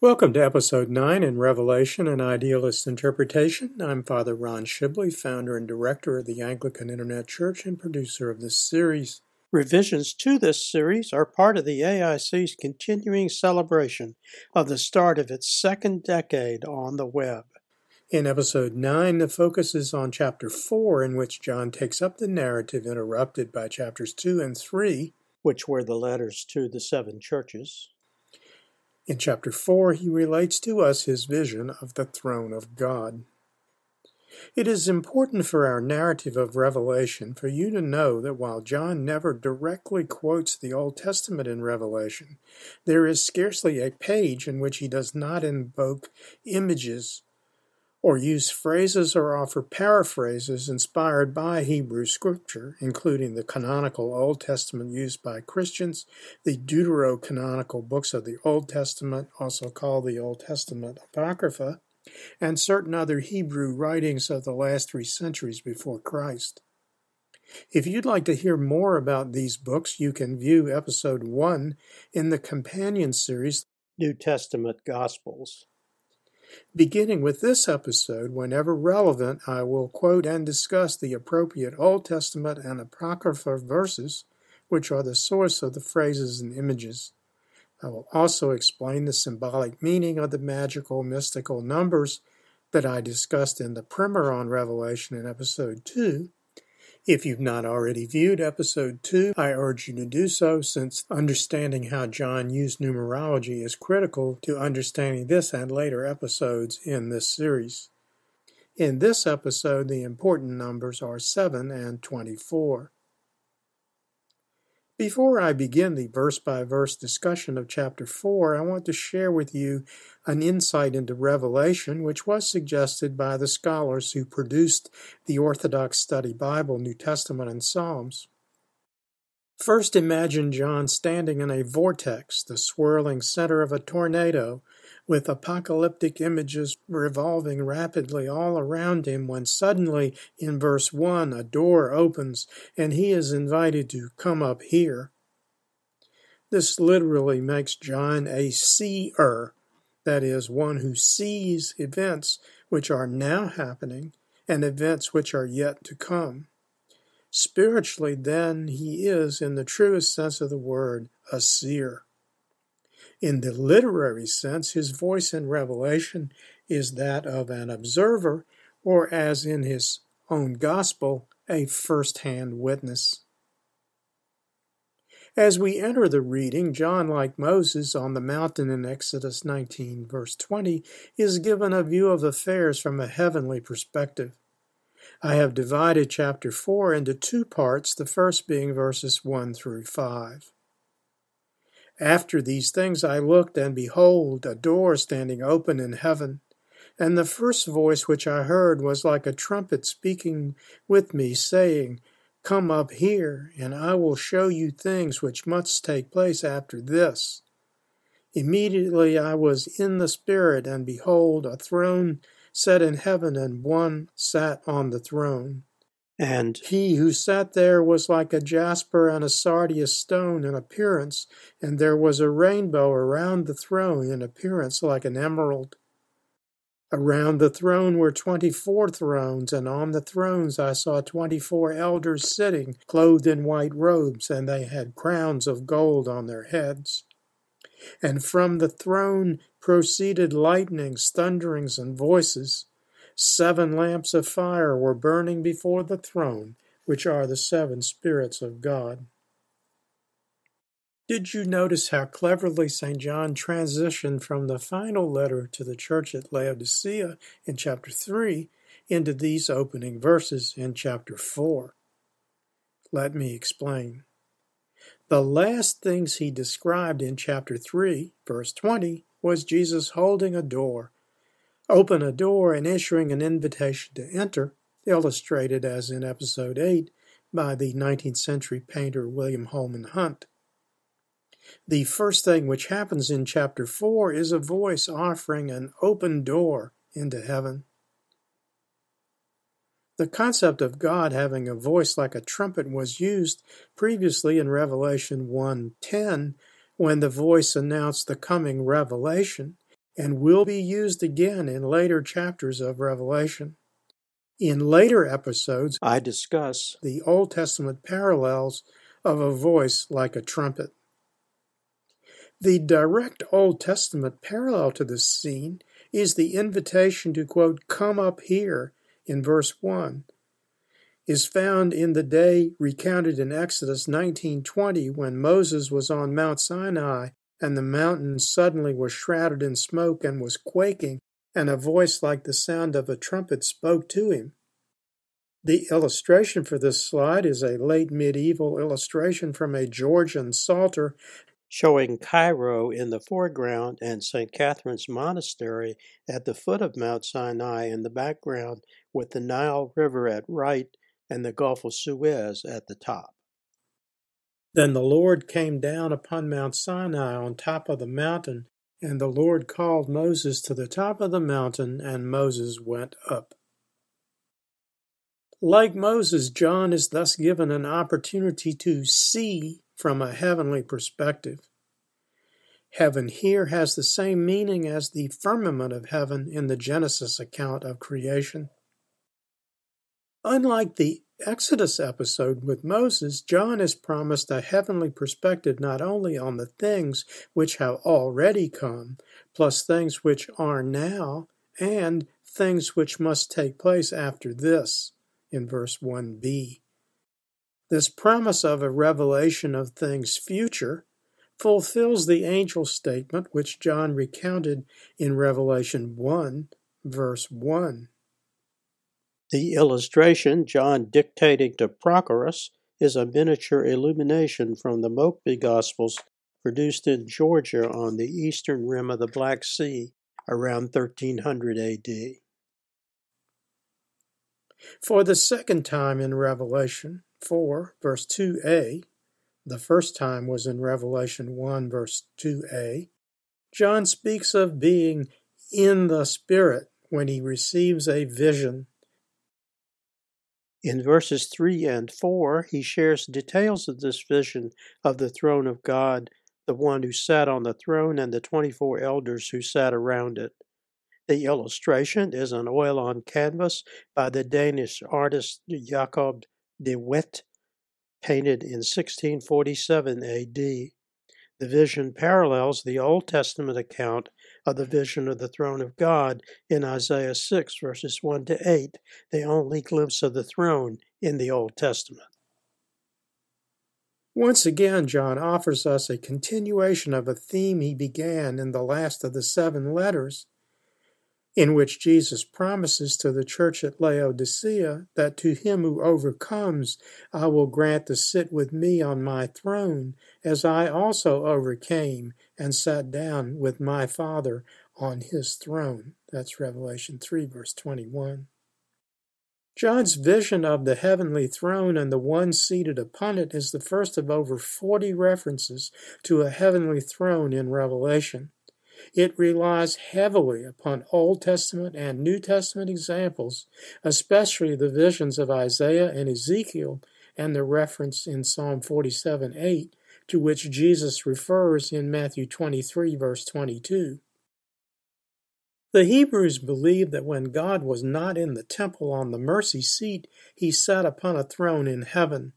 Welcome to Episode 9 in Revelation, an Idealist Interpretation. I'm Father Ron Shibley, founder and director of the Anglican Internet Church and producer of this series. Revisions to this series are part of the AIC's continuing celebration of the start of its second decade on the web. In Episode 9, the focus is on Chapter 4, in which John takes up the narrative interrupted by Chapters 2 and 3, which were the letters to the seven churches. In Chapter 4, he relates to us his vision of the throne of God. It is important for our narrative of Revelation for you to know that while John never directly quotes the Old Testament in Revelation, there is scarcely a page in which he does not invoke images or use phrases or offer paraphrases inspired by Hebrew Scripture, including the canonical Old Testament used by Christians, the deuterocanonical books of the Old Testament, also called the Old Testament Apocrypha, and certain other Hebrew writings of the last 3 centuries before Christ. If you'd like to hear more about these books, you can view Episode 1 in the companion series, New Testament Gospels. Beginning with this episode, whenever relevant, I will quote and discuss the appropriate Old Testament and Apocrypha verses, which are the source of the phrases and images. I will also explain the symbolic meaning of the magical, mystical numbers that I discussed in the primer on Revelation in Episode 2. If you've not already viewed Episode 2, I urge you to do so, since understanding how John used numerology is critical to understanding this and later episodes in this series. In this episode, the important numbers are 7 and 24. Before I begin the verse-by-verse discussion of Chapter 4, I want to share with you an insight into Revelation, which was suggested by the scholars who produced the Orthodox Study Bible, New Testament, and Psalms. First, imagine John standing in a vortex, the swirling center of a tornado, with apocalyptic images revolving rapidly all around him, when suddenly, in verse 1, a door opens, and he is invited to come up here. This literally makes John a seer, that is, one who sees events which are now happening and events which are yet to come. Spiritually, then, he is, in the truest sense of the word, a seer. In the literary sense, his voice in Revelation is that of an observer, or as in his own gospel, a first-hand witness. As we enter the reading, John, like Moses on the mountain in Exodus 19, verse 20, is given a view of affairs from a heavenly perspective. I have divided Chapter 4 into 2 parts, the first being verses 1 through 5. After these things I looked, and behold, a door standing open in heaven. And the first voice which I heard was like a trumpet speaking with me, saying, Come up here, and I will show you things which must take place after this. Immediately I was in the Spirit, and behold, a throne set in heaven, and one sat on the throne. And he who sat there was like a jasper and a sardius stone in appearance, and there was a rainbow around the throne in appearance like an emerald. Around the throne were 24 thrones, and on the thrones I saw 24 elders sitting, clothed in white robes, and they had crowns of gold on their heads. And from the throne proceeded lightnings, thunderings, and voices. 7 lamps of fire were burning before the throne, which are the 7 spirits of God. Did you notice how cleverly St. John transitioned from the final letter to the church at Laodicea in Chapter 3 into these opening verses in Chapter 4? Let me explain. The last things he described in Chapter 3, verse 20, was Jesus holding a door, open a door and issuing an invitation to enter, illustrated as in Episode 8 by the 19th century painter William Holman Hunt. The first thing which happens in Chapter 4 is a voice offering an open door into heaven. The concept of God having a voice like a trumpet was used previously in Revelation 1:10, when the voice announced the coming revelation, and will be used again in later chapters of Revelation. In later episodes, I discuss the Old Testament parallels of a voice like a trumpet. The direct Old Testament parallel to this scene is the invitation to, quote, come up here in verse 1, is found in the day recounted in Exodus 19:20 when Moses was on Mount Sinai and the mountain suddenly was shrouded in smoke and was quaking, and a voice like the sound of a trumpet spoke to him. The illustration for this slide is a late medieval illustration from a Georgian psalter showing Cairo in the foreground and St. Catherine's Monastery at the foot of Mount Sinai in the background, with the Nile River at right and the Gulf of Suez at the top. Then the Lord came down upon Mount Sinai on top of the mountain, and the Lord called Moses to the top of the mountain, and Moses went up. Like Moses, John is thus given an opportunity to see from a heavenly perspective. Heaven here has the same meaning as the firmament of heaven in the Genesis account of creation. Unlike the Exodus episode with Moses, John is promised a heavenly perspective not only on the things which have already come, plus things which are now, and things which must take place after this, in verse 1b. This promise of a revelation of things future fulfills the angel statement which John recounted in Revelation 1, verse 1. The illustration, John dictating to Prochorus, is a miniature illumination from the Mokbe Gospels produced in Georgia on the eastern rim of the Black Sea around 1300 AD. For the second time in Revelation 4, verse 2a, the first time was in Revelation 1, verse 2a, John speaks of being in the Spirit when he receives a vision. In verses 3 and 4, he shares details of this vision of the throne of God, the one who sat on the throne, and the 24 elders who sat around it. The illustration is an oil on canvas by the Danish artist Jacob de Witt, painted in 1647 AD. The vision parallels the Old Testament account of the vision of the throne of God in Isaiah 6, verses 1 to 8, the only glimpse of the throne in the Old Testament. Once again, John offers us a continuation of a theme he began in the last of the 7 letters, in which Jesus promises to the church at Laodicea that to him who overcomes, I will grant to sit with me on my throne, as I also overcame and sat down with my Father on his throne. That's Revelation 3, verse 21. John's vision of the heavenly throne and the one seated upon it is the first of over 40 references to a heavenly throne in Revelation. It relies heavily upon Old Testament and New Testament examples, especially the visions of Isaiah and Ezekiel and the reference in Psalm 47:8, to which Jesus refers in Matthew 23, verse 22. The Hebrews believed that when God was not in the temple on the mercy seat, he sat upon a throne in heaven.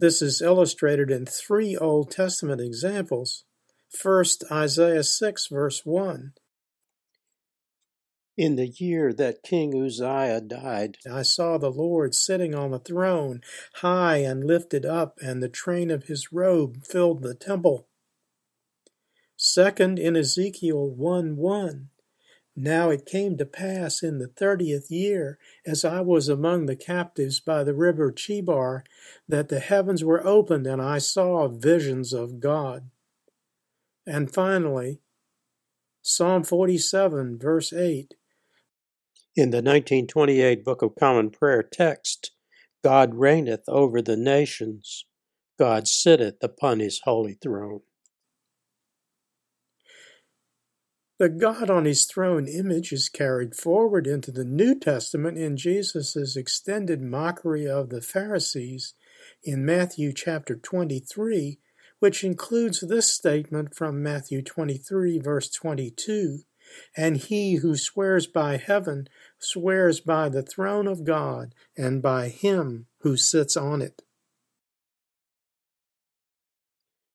This is illustrated in 3 Old Testament examples. First, Isaiah 6, verse 1. In the year that King Uzziah died, I saw the Lord sitting on the throne, high and lifted up, and the train of his robe filled the temple. Second, in Ezekiel 1:1. Now it came to pass in the 30th year, as I was among the captives by the river Chebar, that the heavens were opened, and I saw visions of God. And finally, Psalm 47, verse 8. In the 1928 Book of Common Prayer text, God reigneth over the nations. God sitteth upon his holy throne. The God on his throne image is carried forward into the New Testament in Jesus' extended mockery of the Pharisees in Matthew chapter 23, which includes this statement from Matthew 23, verse 22, And he who swears by heaven swears by the throne of God and by him who sits on it.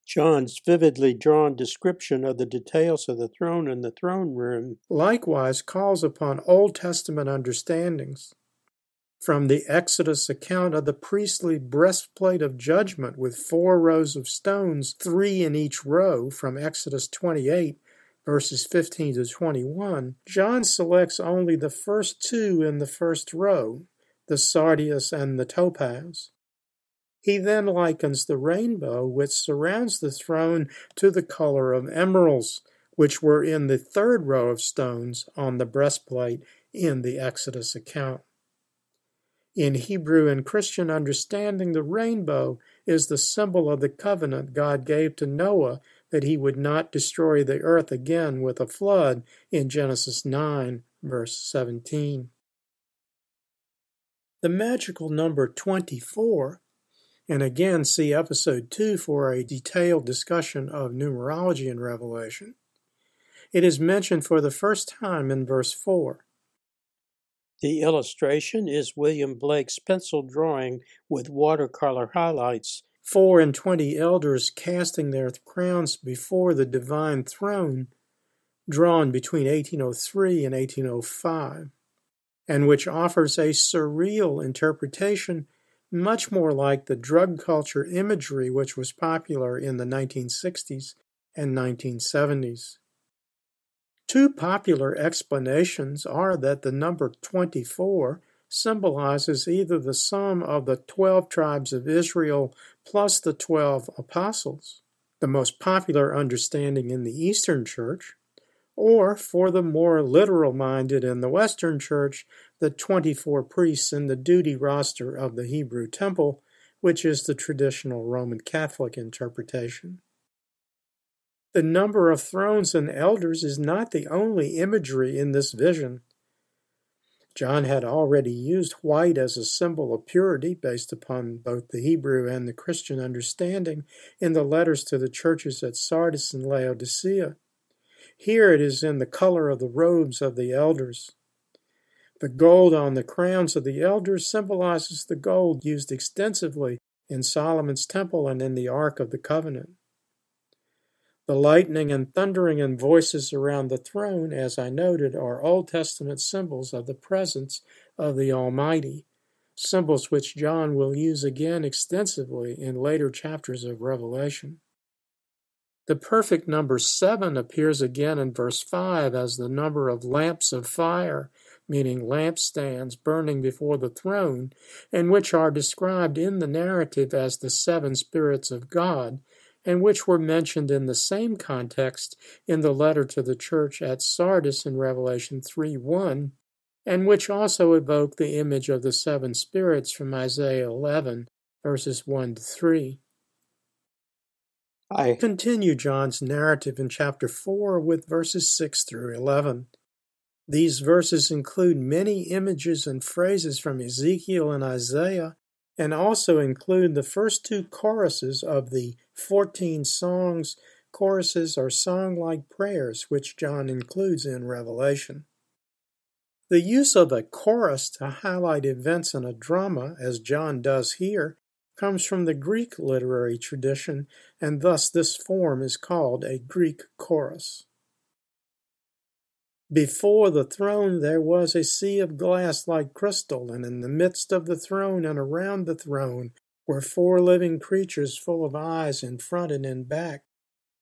John's vividly drawn description of the details of the throne and the throne room likewise calls upon Old Testament understandings. From the Exodus account of the priestly breastplate of judgment with 4 rows of stones, 3 in each row, from Exodus 28, verses 15 to 21, John selects only the first 2 in the first row, the sardius and the topaz. He then likens the rainbow which surrounds the throne to the color of emeralds, which were in the 3rd row of stones on the breastplate in the Exodus account. In Hebrew and Christian understanding, the rainbow is the symbol of the covenant God gave to Noah that he would not destroy the earth again with a flood in Genesis 9, verse 17. The magical number 24, and again see episode 2 for a detailed discussion of numerology in Revelation, it is mentioned for the first time in verse 4. The illustration is William Blake's pencil drawing with watercolor highlights. 4 and 20 elders casting their crowns before the divine throne, drawn between 1803 and 1805, and which offers a surreal interpretation much more like the drug culture imagery which was popular in the 1960s and 1970s. 2 popular explanations are that the number 24 symbolizes either the sum of the 12 tribes of Israel plus the 12 apostles, the most popular understanding in the Eastern Church, or, for the more literal-minded in the Western Church, the 24 priests in the duty roster of the Hebrew temple, which is the traditional Roman Catholic interpretation. The number of thrones and elders is not the only imagery in this vision. John had already used white as a symbol of purity based upon both the Hebrew and the Christian understanding in the letters to the churches at Sardis and Laodicea. Here it is in the color of the robes of the elders. The gold on the crowns of the elders symbolizes the gold used extensively in Solomon's temple and in the Ark of the Covenant. The lightning and thundering and voices around the throne, as I noted, are Old Testament symbols of the presence of the Almighty, symbols which John will use again extensively in later chapters of Revelation. The perfect number 7 appears again in verse 5 as the number of lamps of fire, meaning lampstands burning before the throne, and which are described in the narrative as the 7 spirits of God, and which were mentioned in the same context in the letter to the church at Sardis in Revelation 3:1, and which also evoke the image of the 7 spirits from Isaiah 11, verses 1 to 3. I continue John's narrative in chapter 4 with verses 6 through 11. These verses include many images and phrases from Ezekiel and Isaiah, and also include the first 2 choruses of the 14 songs. Choruses are song-like prayers, which John includes in Revelation. The use of a chorus to highlight events in a drama, as John does here, comes from the Greek literary tradition, and thus this form is called a Greek chorus. Before the throne there was a sea of glass like crystal, and in the midst of the throne and around the throne were 4 living creatures full of eyes in front and in back.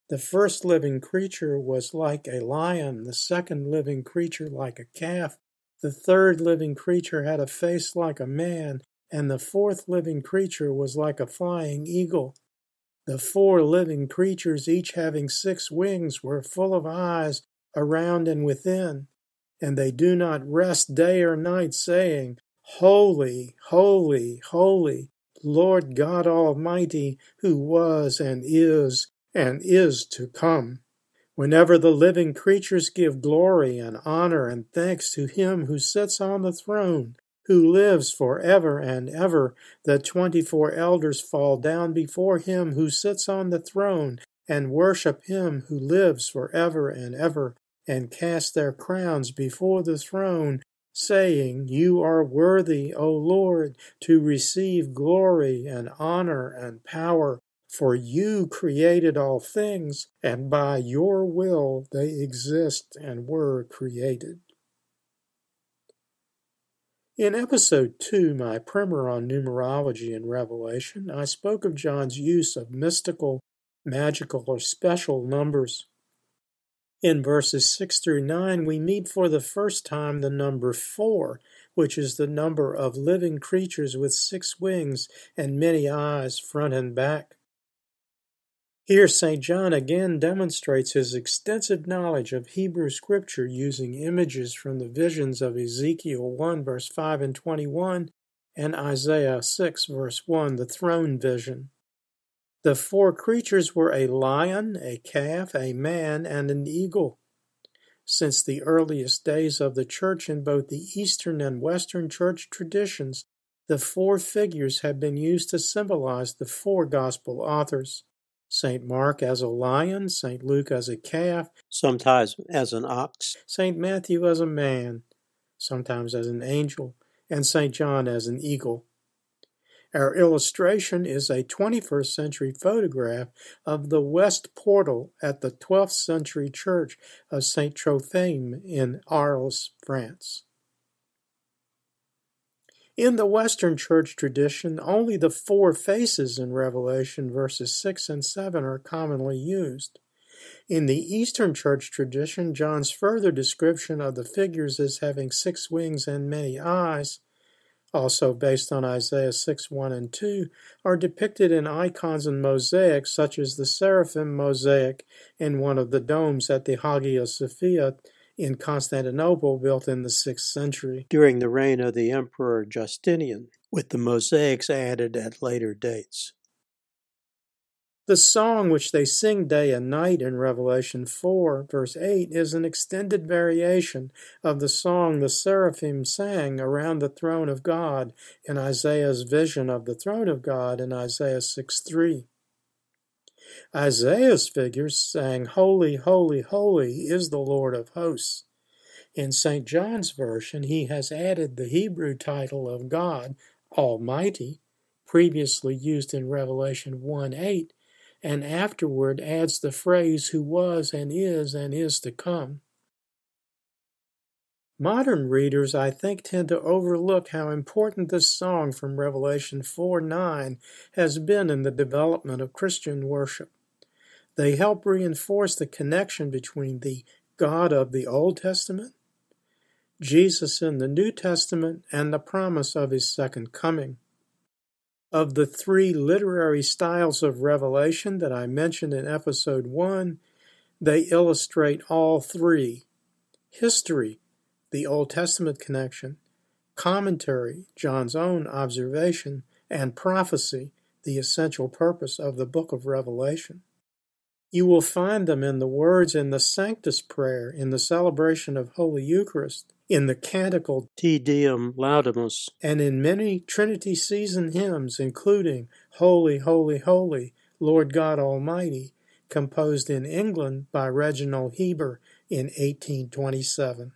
The first living creature was like a lion, the second living creature like a calf, the third living creature had a face like a man, and the fourth living creature was like a flying eagle. The 4 living creatures, each having 6 wings, were full of eyes around and within, and they do not rest day or night, saying, Holy, holy, holy, Lord God Almighty, who was and is to come. Whenever the living creatures give glory and honor and thanks to him who sits on the throne, who lives for ever and ever, the 24 elders fall down before him who sits on the throne and worship him who lives for ever and ever, and cast their crowns before the throne, saying, You are worthy, O Lord, to receive glory and honor and power, for you created all things, and by your will they exist and were created. In Episode 2, my primer on numerology and Revelation, I spoke of John's use of mystical, magical, or special numbers. In verses 6 through 9, we meet for the first time the number 4, which is the number of living creatures with 6 wings and many eyes, front and back. Here, St. John again demonstrates his extensive knowledge of Hebrew Scripture using images from the visions of Ezekiel 1, verse 5 and 21, and Isaiah 6, verse 1, the throne vision. The 4 creatures were a lion, a calf, a man, and an eagle. Since the earliest days of the Church in both the Eastern and Western Church traditions, the 4 figures have been used to symbolize the 4 Gospel authors. St. Mark as a lion, St. Luke as a calf, sometimes as an ox, St. Matthew as a man, sometimes as an angel, and St. John as an eagle. Our illustration is a 21st century photograph of the west portal at the 12th century church of Saint-Trophime in Arles, France. In the Western Church tradition, only the 4 faces in Revelation verses 6 and 7 are commonly used. In the Eastern Church tradition, John's further description of the figures as having 6 wings and many eyes, also based on Isaiah 6, 1 and 2, are depicted in icons and mosaics such as the seraphim mosaic in one of the domes at the Hagia Sophia in Constantinople, built in the 6th century, during the reign of the Emperor Justinian, with the mosaics added at later dates. The song which they sing day and night in Revelation 4, verse 8, is an extended variation of the song the seraphim sang around the throne of God in Isaiah's vision of the throne of God in Isaiah 6:3. Isaiah's figures sang, Holy, holy, holy is the Lord of hosts. In St. John's version, he has added the Hebrew title of God, Almighty, previously used in Revelation 1:8, and afterward adds the phrase, who was and is to come. Modern readers, I think, tend to overlook how important this song from Revelation 4:9 has been in the development of Christian worship. They help reinforce the connection between the God of the Old Testament, Jesus in the New Testament, and the promise of his second coming. Of the 3 literary styles of Revelation that I mentioned in Episode 1, they illustrate all 3. History, the Old Testament connection, commentary, John's own observation, and prophecy, the essential purpose of the book of Revelation. You will find them in the words in the Sanctus Prayer, in the celebration of Holy Eucharist, in the canticle Te Deum Laudamus, and in many Trinity season hymns, including Holy, Holy, Holy, Lord God Almighty, composed in England by Reginald Heber in 1827.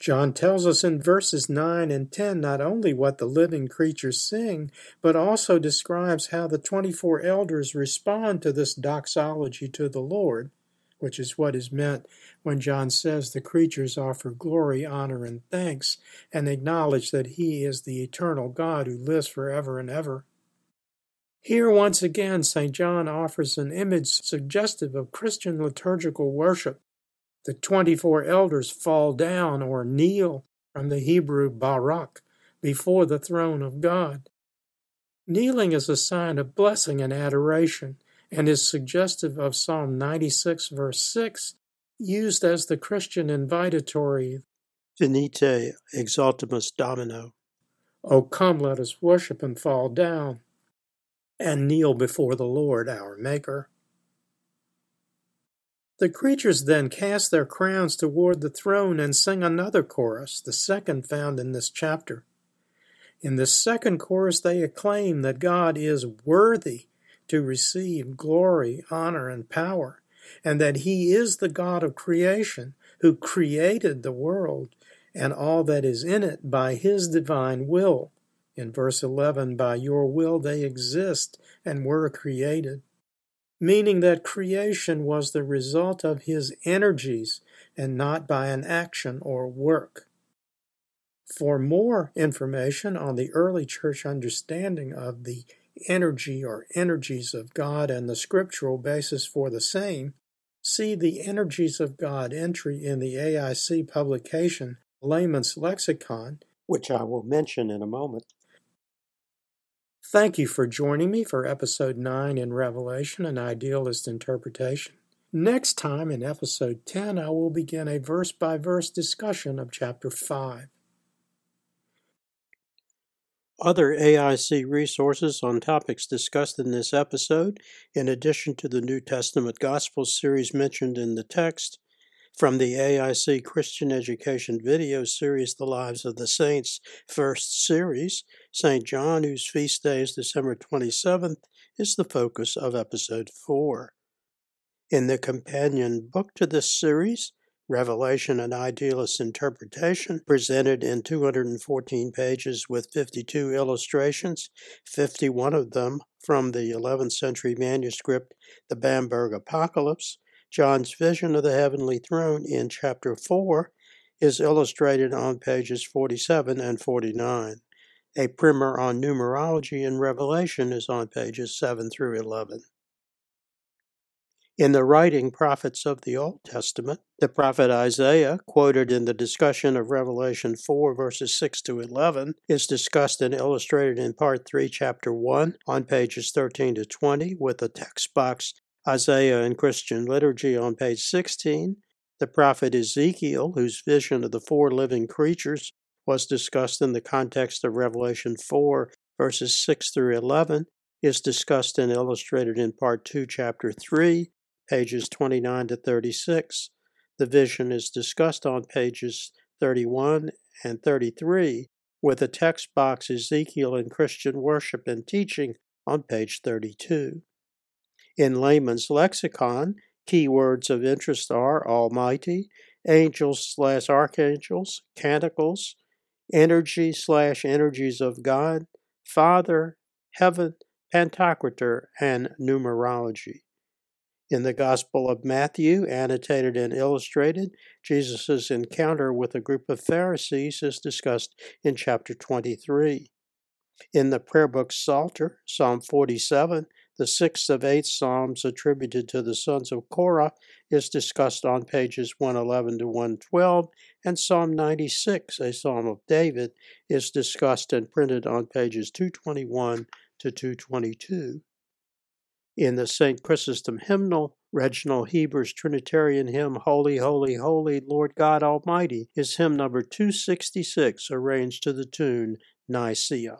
John tells us in verses 9 and 10 not only what the living creatures sing, but also describes how the 24 elders respond to this doxology to the Lord, which is what is meant when John says the creatures offer glory, honor, and thanks, and acknowledge that he is the eternal God who lives forever and ever. Here once again, St. John offers an image suggestive of Christian liturgical worship. The 24 elders fall down or kneel, from the Hebrew barak, before the throne of God. Kneeling is a sign of blessing and adoration, and is suggestive of Psalm 96, verse 6, used as the Christian invitatory, Venite exaltamus Domino. O come, let us worship and fall down, and kneel before the Lord our Maker. The creatures then cast their crowns toward the throne and sing another chorus, the second found in this chapter. In this second chorus, they acclaim that God is worthy to receive glory, honor, and power, and that he is the God of creation who created the world and all that is in it by his divine will. In verse 11, by your will they exist and were created, meaning that creation was the result of his energies and not by an action or work. For more information on the early church understanding of the energy or energies of God and the scriptural basis for the same, see the Energies of God entry in the AIC publication Layman's Lexicon, which I will mention in a moment. Thank you for joining me for Episode 9 in Revelation, an Idealist Interpretation. Next time, in Episode 10, I will begin a verse-by-verse discussion of Chapter 5. Other AIC resources on topics discussed in this episode, in addition to the New Testament Gospels series mentioned in the text, from the AIC Christian Education video series, The Lives of the Saints, first series, St. John, whose feast day is December 27th, is the focus of Episode 4. In the companion book to this series, Revelation, an Idealist Interpretation, presented in 214 pages with 52 illustrations, 51 of them from the 11th century manuscript, The Bamberg Apocalypse. John's vision of the heavenly throne in Chapter 4 is illustrated on pages 47 and 49. A primer on numerology in Revelation is on pages 7 through 11. In the writing prophets of the Old Testament, the prophet Isaiah, quoted in the discussion of Revelation 4, verses 6 to 11, is discussed and illustrated in Part 3, Chapter 1, on pages 13 to 20, with the text box Isaiah in Christian Liturgy on page 16. The prophet Ezekiel, whose vision of the four living creatures was discussed in the context of Revelation 4, verses 6 through 11, is discussed and illustrated in Part 2, Chapter 3, pages 29 to 36. The vision is discussed on pages 31 and 33, with a text box Ezekiel in Christian Worship and Teaching on page 32. In Layman's Lexicon, key words of interest are Almighty, Angels/Archangels, Canticles, Energy/Energies of God, Father, Heaven, Pantocrator, and Numerology. In the Gospel of Matthew, annotated and illustrated, Jesus' encounter with a group of Pharisees is discussed in Chapter 23. In the prayer book Psalter, Psalm 47, the sixth of eight psalms attributed to the sons of Korah, is discussed on pages 111 to 112, and Psalm 96, a psalm of David, is discussed and printed on pages 221 to 222. In the St. Chrysostom hymnal, Reginald Heber's Trinitarian hymn, Holy, Holy, Holy, Lord God Almighty, is hymn number 266, arranged to the tune Nicaea.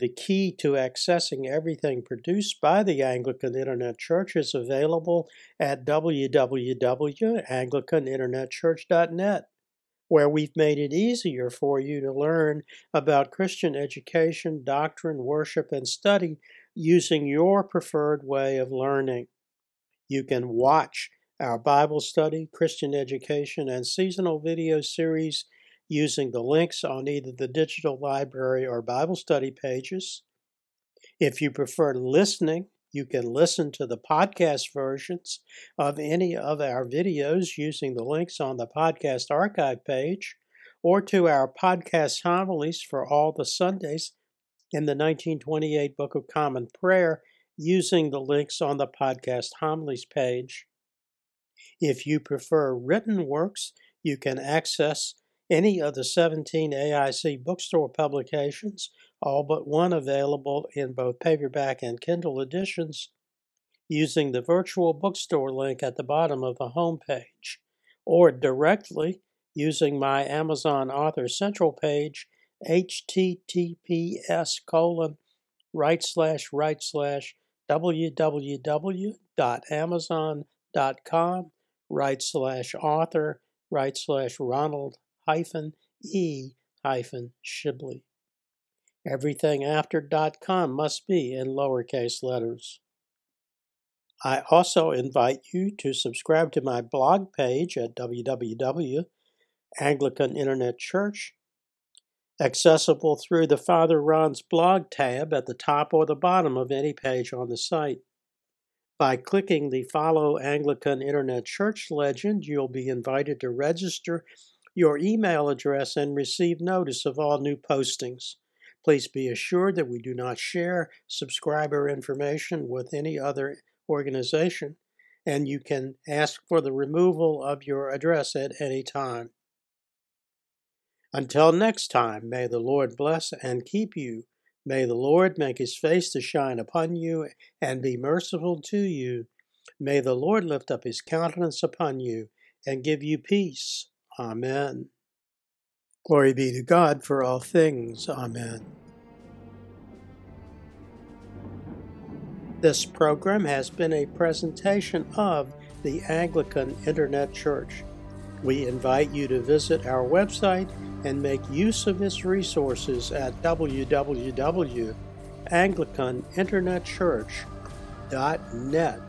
The key to accessing everything produced by the Anglican Internet Church is available at www.anglicaninternetchurch.net, where we've made it easier for you to learn about Christian education, doctrine, worship, and study using your preferred way of learning. You can watch our Bible study, Christian education, and seasonal video series using the links on either the digital library or Bible study pages. If you prefer listening, you can listen to the podcast versions of any of our videos using the links on the podcast archive page, or to our podcast homilies for all the Sundays in the 1928 Book of Common Prayer using the links on the podcast homilies page. If you prefer written works, you can access any of the 17 AIC bookstore publications, all but one available in both paperback and Kindle editions, using the virtual bookstore link at the bottom of the homepage, or directly using my Amazon Author Central page, https://www.amazon.com/author/Ronald-E-Shibley. Everything after .com must be in lowercase letters. I also invite you to subscribe to my blog page at www.anglicaninternetchurch.com, accessible through the Father Ron's blog tab at the top or the bottom of any page on the site. By clicking the Follow Anglican Internet Church legend, you'll be invited to register your email address and receive notice of all new postings. Please be assured that we do not share subscriber information with any other organization, and you can ask for the removal of your address at any time. Until next time, may the Lord bless and keep you. May the Lord make his face to shine upon you and be merciful to you. May the Lord lift up his countenance upon you and give you peace. Amen. Glory be to God for all things. Amen. This program has been a presentation of the Anglican Internet Church. We invite you to visit our website and make use of its resources at www.anglicaninternetchurch.net.